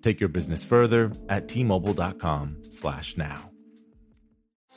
Take your business further at T-Mobile.com/now.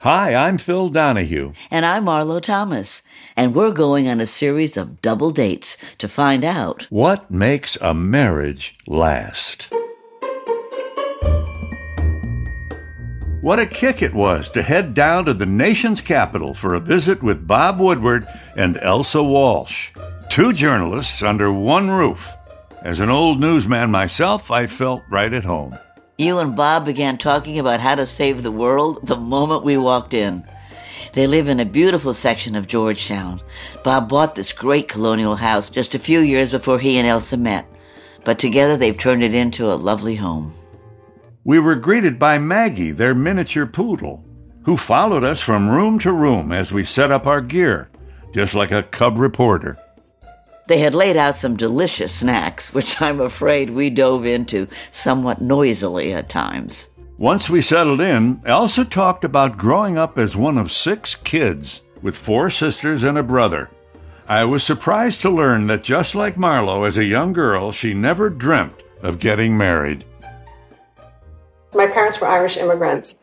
Hi, I'm Phil Donahue. And I'm Marlo Thomas. And we're going on a series of double dates to find out what makes a marriage last. What a kick it was to head down to the nation's capital for a visit with Bob Woodward and Elsa Walsh, two journalists under one roof. As an old newsman myself, I felt right at home. You and Bob began talking about how to save the world the moment we walked in. They live in a beautiful section of Georgetown. Bob bought this great colonial house just a few years before he and Elsa met, but together they've turned it into a lovely home. We were greeted by Maggie, their miniature poodle, who followed us from room to room as we set up our gear, just like a cub reporter. They had laid out some delicious snacks, which I'm afraid we dove into somewhat noisily at times. Once we settled in, Elsa talked about growing up as one of six kids with four sisters and a brother. I was surprised to learn that just like Marlo, as a young girl, she never dreamt of getting married. My parents were Irish immigrants.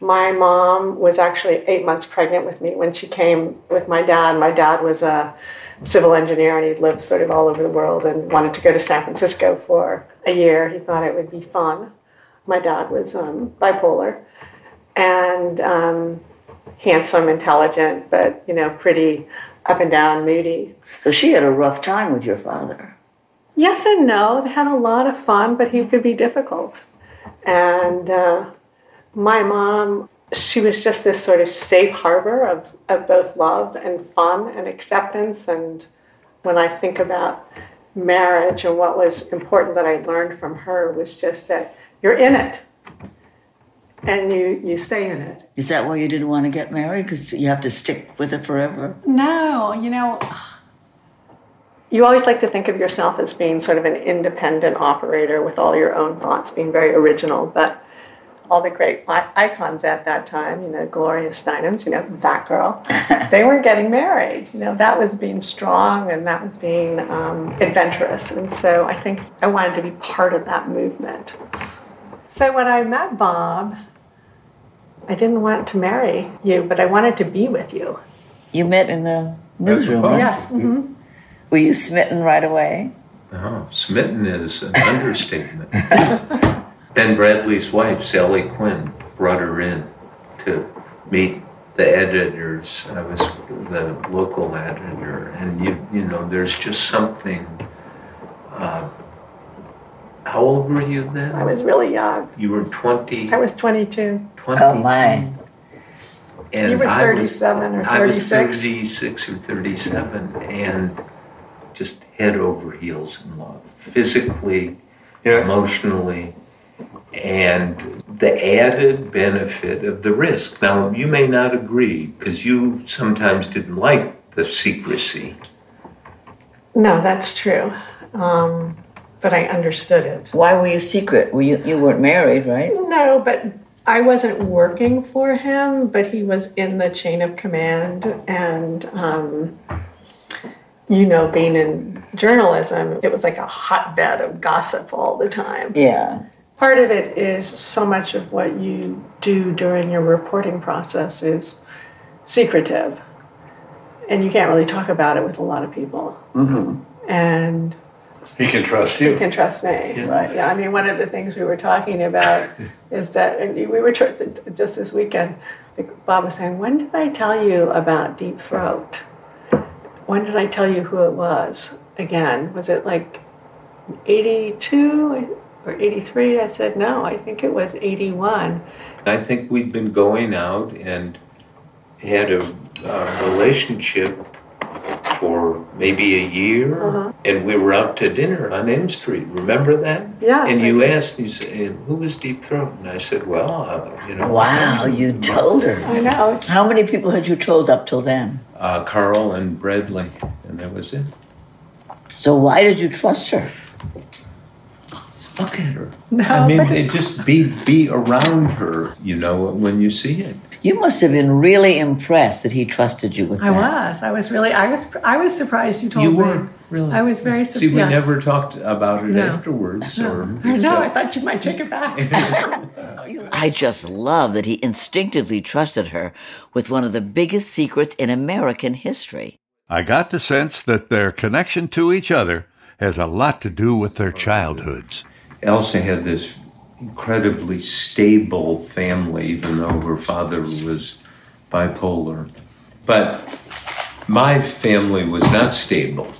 My mom was actually 8 months pregnant with me when she came with my dad. My dad was a civil engineer, and he'd lived sort of all over the world and wanted to go to San Francisco for a year. He thought it would be fun. My dad was bipolar and handsome, intelligent, but, you know, pretty up and down, moody. So she had a rough time with your father. Yes and no. They had a lot of fun, but he could be difficult. And my mom, she was just this sort of safe harbor of both love and fun and acceptance. And when I think about marriage and what was important that I learned from her was just that you're in it and you stay in it. Is that why you didn't want to get married? Because you have to stick with it forever? No, you know, you always like to think of yourself as being sort of an independent operator with all your own thoughts, being very original, but all the great icons at that time, you know, Gloria Steinem, you know, that girl, they were getting married. You know, that was being strong and that was being adventurous. And so I think I wanted to be part of that movement. So when I met Bob, I didn't want to marry you, but I wanted to be with you. You met in the newsroom, right? Yes. Mm-hmm. Were you smitten right away? No, smitten is an understatement. Ben Bradley's wife, Sally Quinn, brought her in to meet the editors. I was the local editor, and you know, there's just something. How old were you then? I was really young. You were 20. I was 22. 22. Oh my! And you were 37 or 36? I was 36 or 37 and just head over heels in love, physically, emotionally, and the added benefit of the risk. Now, you may not agree because you sometimes didn't like the secrecy. No, that's true. But I understood it. Why were you secret? You weren't married, right? No, but I wasn't working for him, but he was in the chain of command. And, being in journalism, it was like a hotbed of gossip all the time. Yeah. Part of it is so much of what you do during your reporting process is secretive. And you can't really talk about it with a lot of people. Mm-hmm. And he can trust you. He can trust me. Yeah. Right. Yeah, I mean, one of the things we were talking about is that, and we were just this weekend, Bob was saying, when did I tell you about Deep Throat? When did I tell you who it was? Again, was it like 82 or 83? I said, no, I think it was 81. I think we'd been going out and had a relationship for maybe a year, and we were out to dinner on M Street. Remember that? Yeah. And you asked, you said, who was Deep Throat? And I said, Wow, you told her. I know. How many people had you told up till then? Carl and Bradley, and that was it. So why did you trust her? Look at her. No, I mean, just be around her, when you see it. You must have been really impressed that he trusted you with that. I was surprised you told me. You were, really? I was very surprised. See, we never talked about it afterwards. No. I thought you might take it back. I just love that he instinctively trusted her with one of the biggest secrets in American history. I got the sense that their connection to each other has a lot to do with their childhoods. Elsa had this incredibly stable family, even though her father was bipolar. But my family was not stable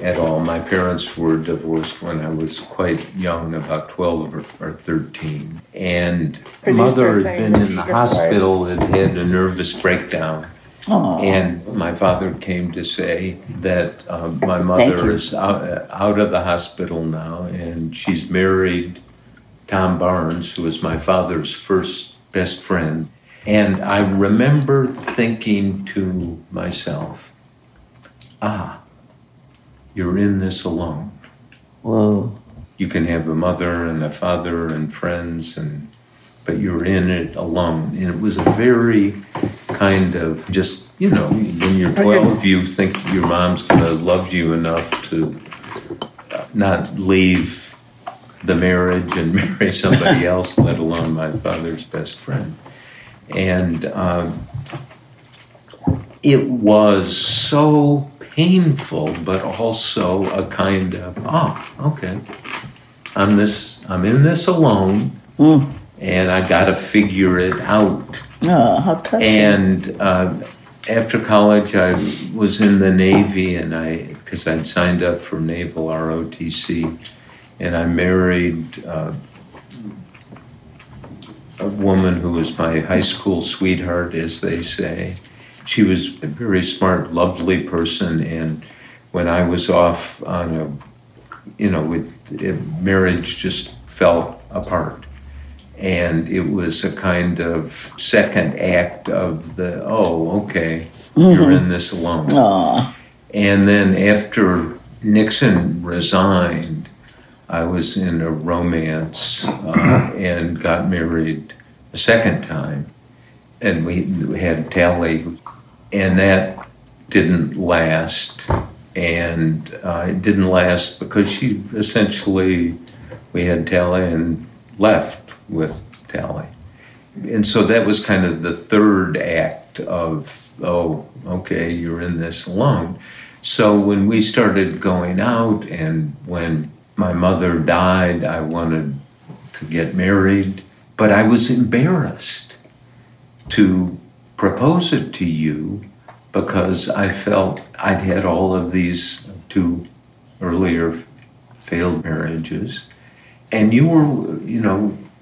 at all. My parents were divorced when I was quite young, about 12 or 13. And mother had been in the hospital and had a nervous breakdown. Aww. And my father came to say that my mother is out of the hospital now, and she's married Tom Barnes, who was my father's best friend. And I remember thinking to myself, you're in this alone. Whoa. You can have a mother and a father and friends, but you're in it alone. And it was a very kind of just, when you're 12, you think your mom's going to love you enough to not leave the marriage and marry somebody else, let alone my father's best friend. And it was so painful, but also a kind of, okay, I'm in this alone, and I got to figure it out. Oh, how touching. And after college, I was in the Navy, and because I'd signed up for Naval ROTC, and I married a woman who was my high school sweetheart, as they say. She was a very smart, lovely person, and when I was off on marriage just fell apart. And it was a kind of second act of the, you're in this alone. Aww. And then after Nixon resigned, I was in a romance and got married a second time, and we had Tally, and that didn't last, and it didn't last because we had Tally and left with Tally. And so that was kind of the third act of, you're in this alone. So when we started going out and when my mother died, I wanted to get married, but I was embarrassed to propose it to you because I felt I'd had all of these 2 earlier failed marriages. And you were,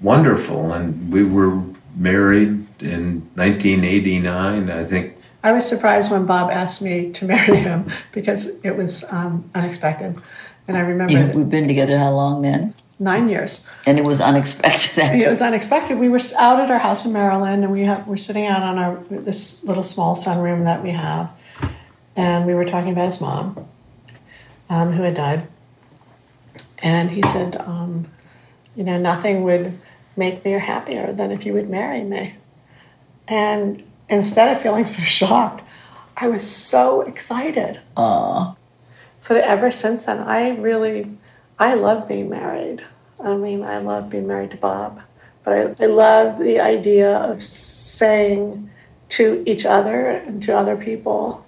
wonderful, and we were married in 1989, I think. I was surprised when Bob asked me to marry him because it was unexpected. And I remember... We've been together how long then? 9 years. And it was unexpected. It was unexpected. We were out at our house in Maryland, and we're sitting out on this little small sunroom that we have. And we were talking about his mom, who had died. And he said, nothing would make me happier than if you would marry me. And... instead of feeling so shocked, I was so excited. So ever since then, I love being married. I mean, I love being married to Bob. But I love the idea of saying to each other and to other people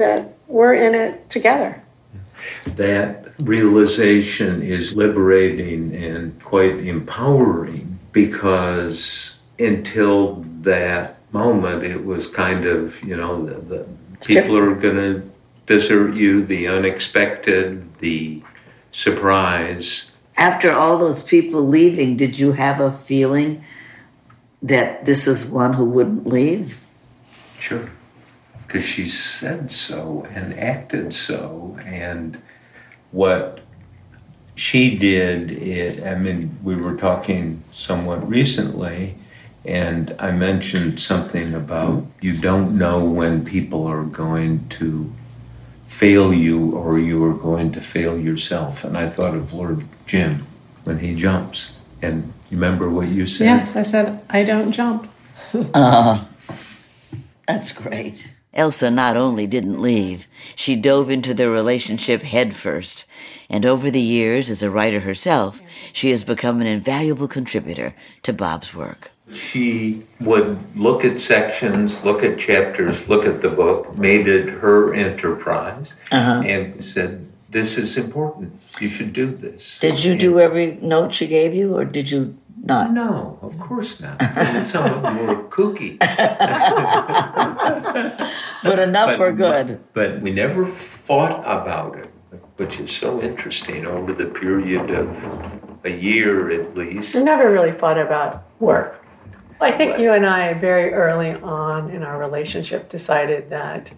that we're in it together. That realization is liberating and quite empowering, because until that moment, it was kind of, the people are going to desert you, the unexpected, the surprise. After all those people leaving, did you have a feeling that this is one who wouldn't leave? Sure, because she said so and acted so, and what she did, we were talking somewhat recently, and I mentioned something about you don't know when people are going to fail you or you are going to fail yourself. And I thought of Lord Jim when he jumps. And you remember what you said? Yes, I said, I don't jump. That's great. Elsa not only didn't leave, she dove into their relationship headfirst. And over the years, as a writer herself, she has become an invaluable contributor to Bob's work. She would look at sections, look at chapters, look at the book, made it her enterprise, and said, this is important. You should do this. Did you do every note she gave you, or did you not? No, of course not. Some of them were kooky. But enough for good. But we never fought about it, which is so interesting. Over the period of a year at least. We never really fought about work. I think you and I, very early on in our relationship, decided that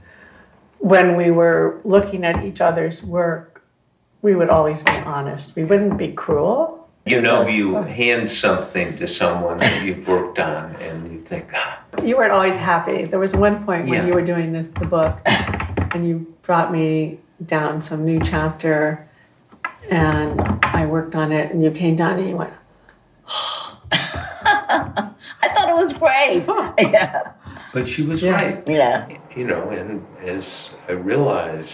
when we were looking at each other's work, we would always be honest. We wouldn't be cruel. You hand something to someone that you've worked on, and you think, ah. You weren't always happy. There was one point when you were doing the book, and you brought me down some new chapter, and I worked on it, and you came down, and you went, I thought it was great. Yeah. But she was right. Yeah. And as I realized,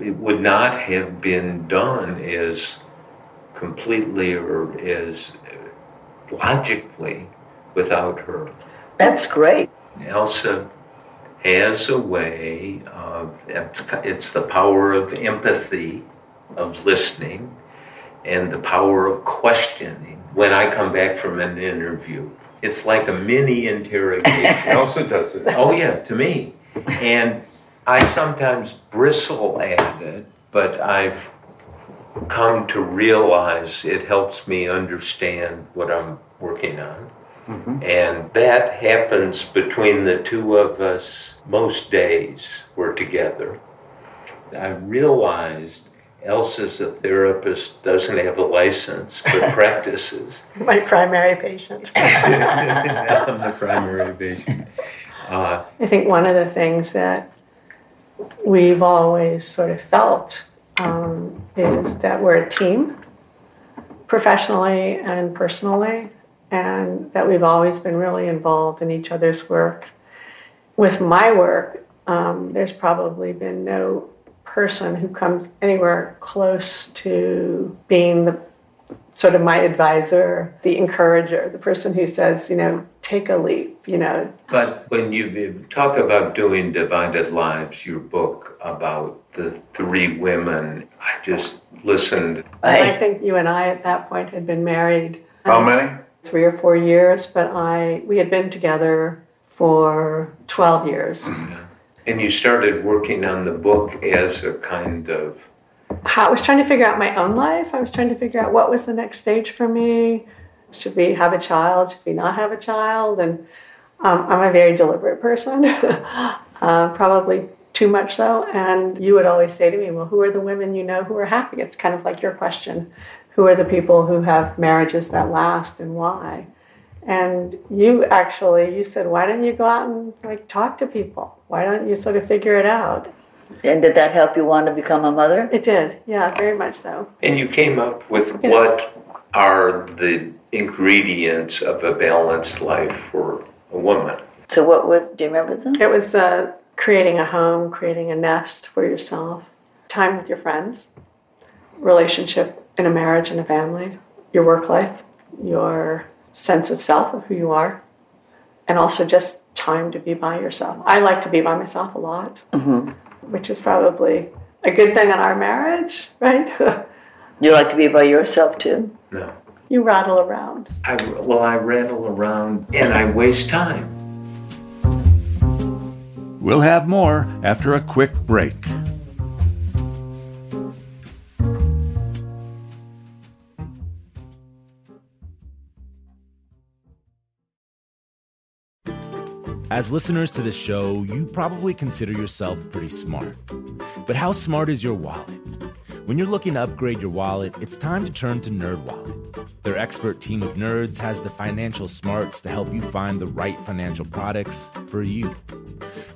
it would not have been done as completely or as logically without her. That's great. Elsa has a way of, it's the power of empathy, of listening, and the power of questioning. When I come back from an interview, it's like a mini interrogation. Elsa does it. Oh, yeah, to me. And I sometimes bristle at it, but I've come to realize it helps me understand what I'm working on. Mm-hmm. And that happens between the two of us most days we're together. I realized Elsa's a therapist, doesn't have a license, but practices. My primary patient. I'm the primary patient. I think one of the things that we've always sort of felt is that we're a team, professionally and personally, and that we've always been really involved in each other's work. With my work, there's probably been no person who comes anywhere close to being the sort of my advisor, the encourager, the person who says, take a leap, But when you talk about doing Divided Lives, your book about the three women, I just listened. I think you and I at that point had been married. How many? 3 or 4 years, but we had been together for 12 years. And you started working on the book as a kind of... I was trying to figure out my own life. I was trying to figure out what was the next stage for me. should we have a child, should we not have a child? And I'm a very deliberate person, probably too much so. And you would always say to me, well, who are the women you know who are happy? It's kind of like your question. Who are the people who have marriages that last and why? And you said, why don't you go out and like talk to people? Why don't you sort of figure it out? And did that help you want to become a mother? It did, yeah, very much so. And you came up with what are the ingredients of a balanced life for a woman? So what was, do you remember them? It was creating a home, creating a nest for yourself, time with your friends, relationship in a marriage and a family, your work life, your sense of self, of who you are, and also just time to be by yourself. I like to be by myself a lot, mm-hmm. which is probably a good thing in our marriage, right? You like to be by yourself too? No. You rattle around. I rattle around and I waste time. We'll have more after a quick break. As listeners to this show, you probably consider yourself pretty smart. But how smart is your wallet? When you're looking to upgrade your wallet, it's time to turn to NerdWallet. Their expert team of nerds has the financial smarts to help you find the right financial products for you.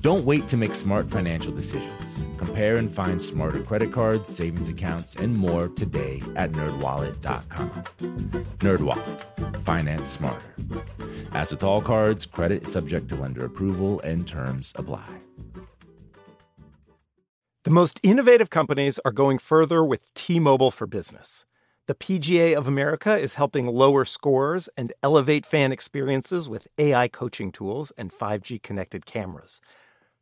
Don't wait to make smart financial decisions. Compare and find smarter credit cards, savings accounts, and more today at nerdwallet.com. NerdWallet. Finance smarter. As with all cards, credit is subject to lender approval and terms apply. The most innovative companies are going further with T-Mobile for Business. The PGA of America is helping lower scores and elevate fan experiences with AI coaching tools and 5G-connected cameras.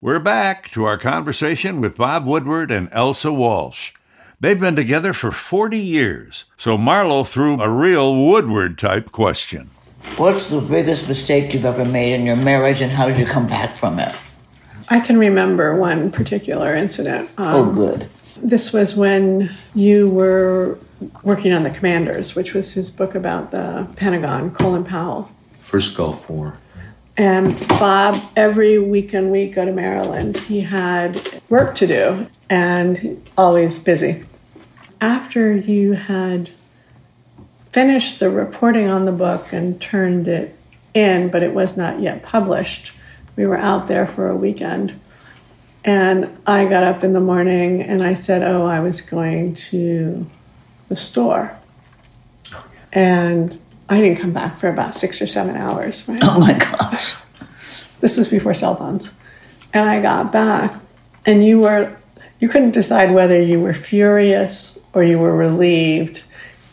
We're back to our conversation with Bob Woodward and Elsa Walsh. They've been together for 40 years, so Marlo threw a real Woodward-type question. What's the biggest mistake you've ever made in your marriage, and how did you come back from it? I can remember one particular incident. Good. This was when you were working on The Commanders, which was his book about the Pentagon, Colin Powell. First Gulf War. And Bob, every weekend we'd go to Maryland. He had work to do and always busy. After you had finished the reporting on the book and turned it in, but it was not yet published, we were out there for a weekend. And I got up in the morning and I said, I was going to the store. And I didn't come back for about 6 or 7 hours, right? Oh, my gosh. This was before cell phones. And I got back, and you couldn't decide whether you were furious or you were relieved,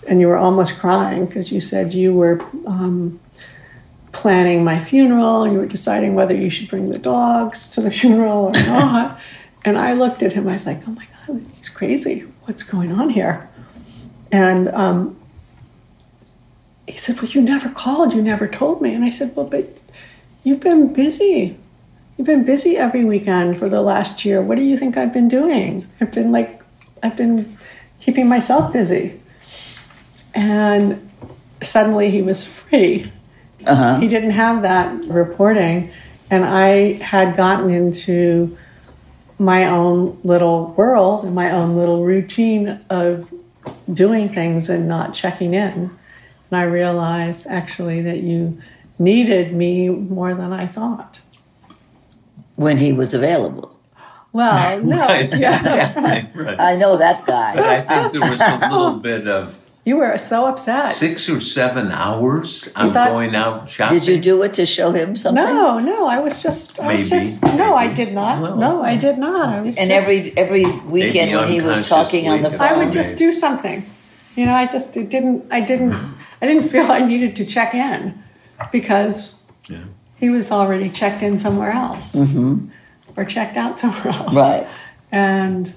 and you were almost crying because you said you were planning my funeral, and you were deciding whether you should bring the dogs to the funeral or not. And I looked at him. I was like, oh, my God, he's crazy. What's going on here? And he said, well, you never called. You never told me. And I said, well, but you've been busy. You've been busy every weekend for the last year. What do you think I've been doing? I've been keeping myself busy. and suddenly he was free. Uh-huh. He didn't have that reporting, and I had gotten into my own little world and my own little routine of doing things and not checking in. And I realized, actually, that you needed me more than I thought. When he was available. Well, no. Right. Yeah. Right. Right. I know that guy. But I think there was a little bit of... You were so upset. 6 or 7 hours I'm going out shopping. Did you do it to show him something? No. I was just... No, I did not. Well, no, I did not. Every weekend when he was talking on the phone... I would just do something. You know, I didn't feel I needed to check in because he was already checked in somewhere else or checked out somewhere else. Right. And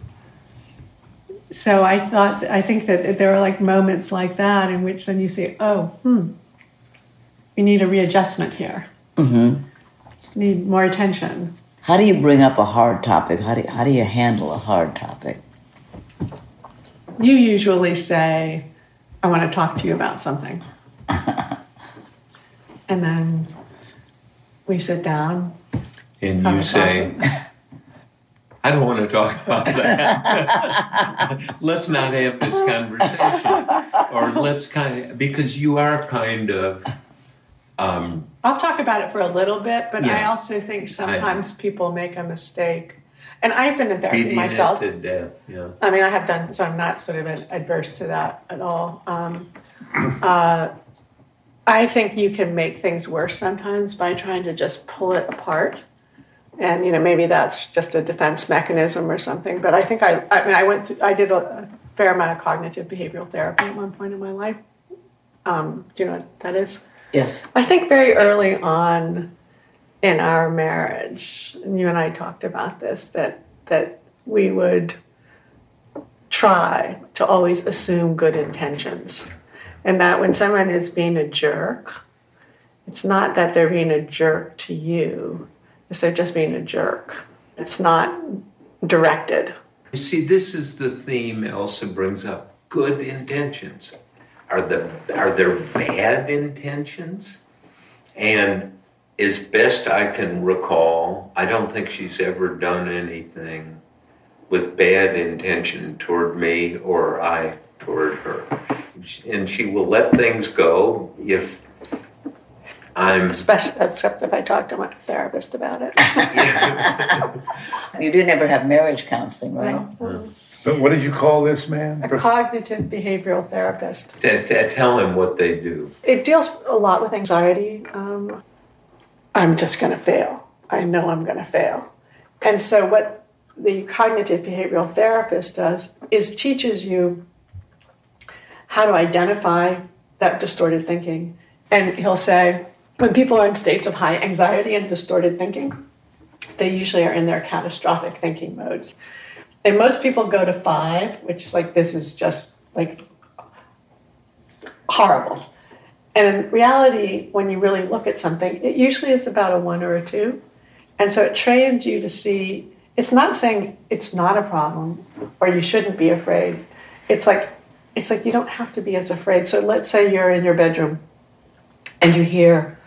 so I think that there are like moments like that in which then you say, we need a readjustment here. Mm-hmm. Need more attention. How do you bring up a hard topic? How do you handle a hard topic? You usually say, I want to talk to you about something. And then we sit down. And you say, I don't want to talk about that. Let's not have this conversation. Or let's because you are kind of... I'll talk about it for a little bit, but I also think sometimes people make a mistake. And I've been in therapy myself. To death, yeah. I mean, I have done, so I'm not sort of adverse to that at all. I think you can make things worse sometimes by trying to just pull it apart. And, you know, maybe that's just a defense mechanism or something. But I think I did a fair amount of cognitive behavioral therapy at one point in my life. Do you know what that is? Yes. I think very early on, in our marriage, and you and I talked about this, that we would try to always assume good intentions. And that when someone is being a jerk, it's not that they're being a jerk to you, it's they're just being a jerk. It's not directed. You see, this is the theme Elsa brings up. Good intentions. Are there bad intentions? And as best I can recall, I don't think she's ever done anything with bad intention toward me or I toward her. And she will let things go if I'm... Except if I talk to my therapist about it. You didn't ever have marriage counseling, right? No. But what did you call this man? A cognitive behavioral therapist. Tell him what they do. It deals a lot with anxiety. I'm just going to fail. I know I'm going to fail. And so what the cognitive behavioral therapist does is teaches you how to identify that distorted thinking. And he'll say, when people are in states of high anxiety and distorted thinking, they usually are in their catastrophic thinking modes. And most people go to 5, which is like, this is just like horrible. And in reality, when you really look at something, it usually is about a 1 or a 2. And so it trains you to see, it's not saying it's not a problem or you shouldn't be afraid. It's like you don't have to be as afraid. So let's say you're in your bedroom and you hear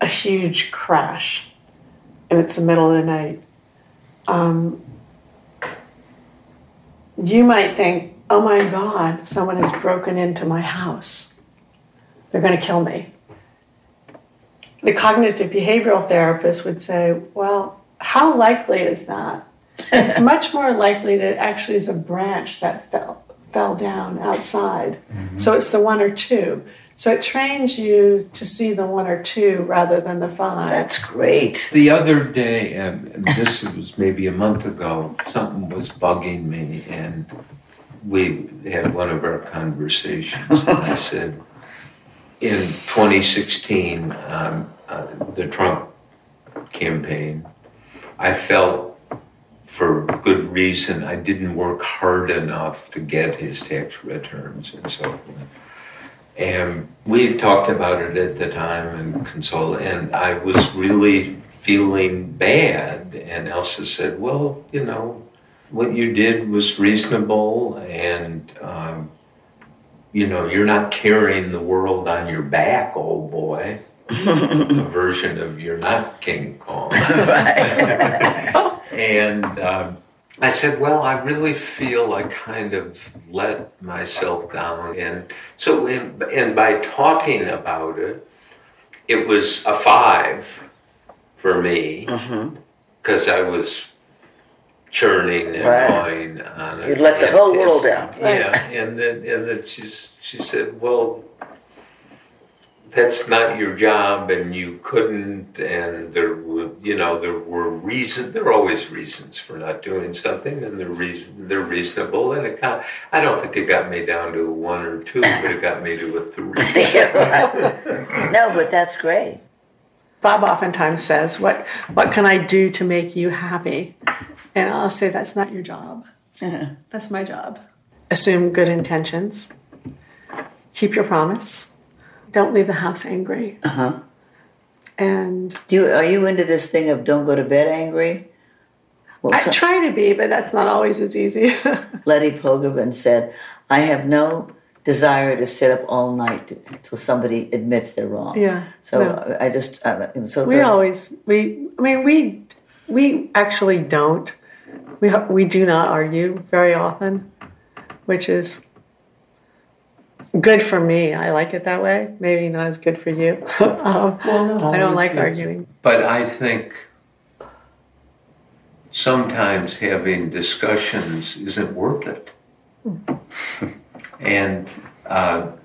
a huge crash and it's the middle of the night. You might think, oh my God, someone has broken into my house. They're going to kill me. The cognitive behavioral therapist would say, well, how likely is that? It's much more likely that it actually is a branch that fell down outside. Mm-hmm. So it's the 1 or 2. So it trains you to see the 1 or 2 rather than the 5. That's great. The other day, and this was maybe a month ago, something was bugging me, and we had one of our conversations, and I said... In 2016, the Trump campaign, I felt for good reason I didn't work hard enough to get his tax returns and so forth. And we had talked about it at the time and consoled, and I was really feeling bad. And Elsa said, well, you know, what you did was reasonable and you know, you're not carrying the world on your back, old boy. The version of you're not King Kong. And I said, well, I really feel I kind of let myself down. And so, and by talking about it, it was a 5 for me, because I was churning and going on it. You let the whole world down. Yeah, and then she said, well, that's not your job, and you couldn't, and there were reasons. There are always reasons for not doing something, and they're reasonable. And it kind of, I don't think it got me down to a 1 or 2, but it got me to a 3. No, but that's great. Bob oftentimes says, "What can I do to make you happy?" And I'll say, "That's not your job. That's my job." Assume good intentions. Keep your promise. Don't leave the house angry. And are you into this thing of don't go to bed angry? Well, I try to be, but that's not always as easy. Letty Pogrebin said, "I have no desire to sit up all night until somebody admits they're wrong." Yeah. So no. We actually don't. We do not argue very often, which is good for me. I like it that way. Maybe not as good for you. I don't like arguing. But I think sometimes having discussions isn't worth it. And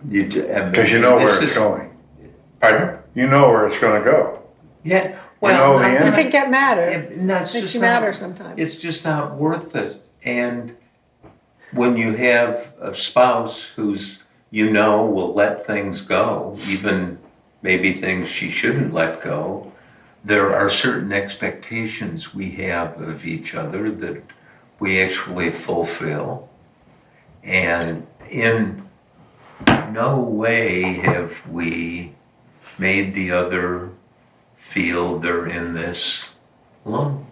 because you know where it's going. Pardon? You know where it's going to go. Yeah. Well, if it get matter, it matter sometimes. It's just not worth it. And when you have a spouse who's will let things go, even maybe things she shouldn't let go, there are certain expectations we have of each other that we actually fulfill. And in no way have we made the other feel they're in this alone.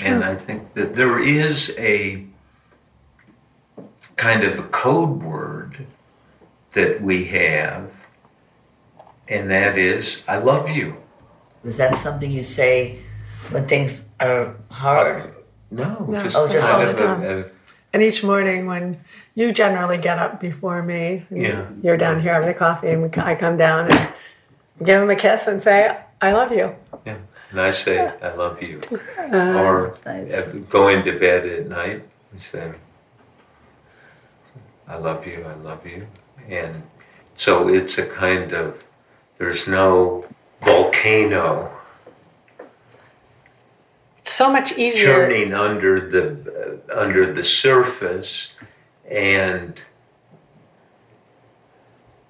And I think that there is a kind of a code word that we have, and that is, I love you. Was that something you say when things are hard? No. Just all the time. And each morning when you generally get up before me, you're down here having a coffee, and I come down and give him a kiss and say, I love you. Yeah, and I say, I love you. Or going to bed at night, we say, I love you, I love you. And so it's a kind of, there's no volcano. It's so much easier. Churning under the surface. And,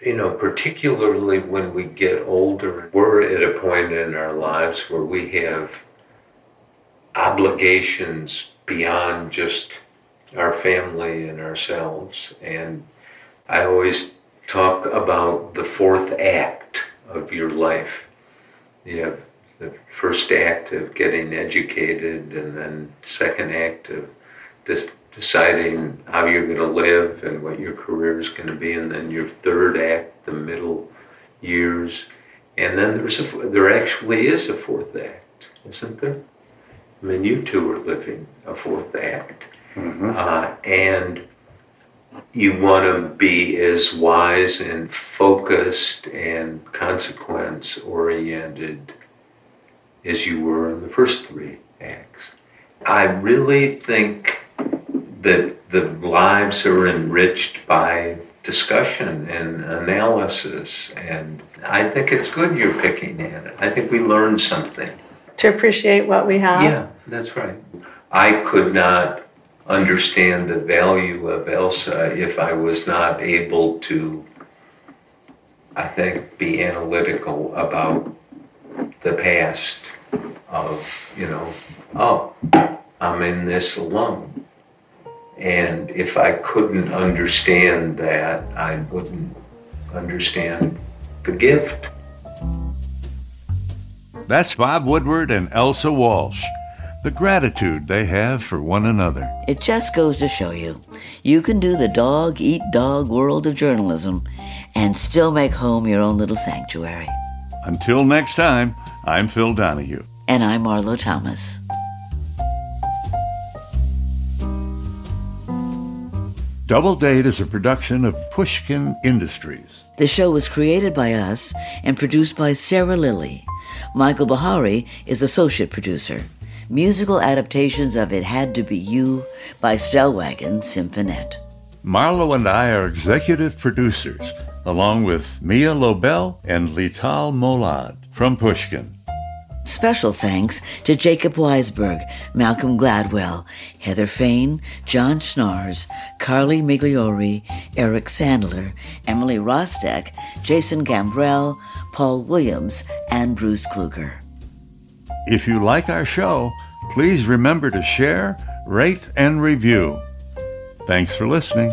particularly when we get older, we're at a point in our lives where we have obligations beyond just our family and ourselves. And I always talk about the 4th act of your life. You have the 1st act of getting educated, and then 2nd act of deciding how you're going to live and what your career is going to be, and then your 3rd act, the middle years. And then there actually is a 4th act, isn't there? I mean, you two are living a 4th act. And you want to be as wise and focused and consequence-oriented as you were in the first 3 acts. I really think that the lives are enriched by discussion and analysis, and I think it's good you're picking at it. I think we learned something. To appreciate what we have? Yeah, that's right. I could not understand the value of Elsa if I was not able to, I think, be analytical about the past of, I'm in this alone. And if I couldn't understand that, I wouldn't understand the gift. That's Bob Woodward and Elsa Walsh. the gratitude they have for one another. It just goes to show you, you can do the dog-eat-dog world of journalism and still make home your own little sanctuary. Until next time, I'm Phil Donahue. And I'm Marlo Thomas. Double Date is a production of Pushkin Industries. The show was created by us and produced by Sarah Lilly. Michael Bahari is associate producer. Musical adaptations of It Had to Be You by Stellwagen Symphonette. Marlo and I are executive producers, along with Mia Lobel and Lital Molad from Pushkin. Special thanks to Jacob Weisberg, Malcolm Gladwell, Heather Fain, John Schnars, Carly Migliori, Eric Sandler, Emily Rostek, Jason Gambrell, Paul Williams, and Bruce Kluger. If you like our show, please remember to share, rate, and review. Thanks for listening.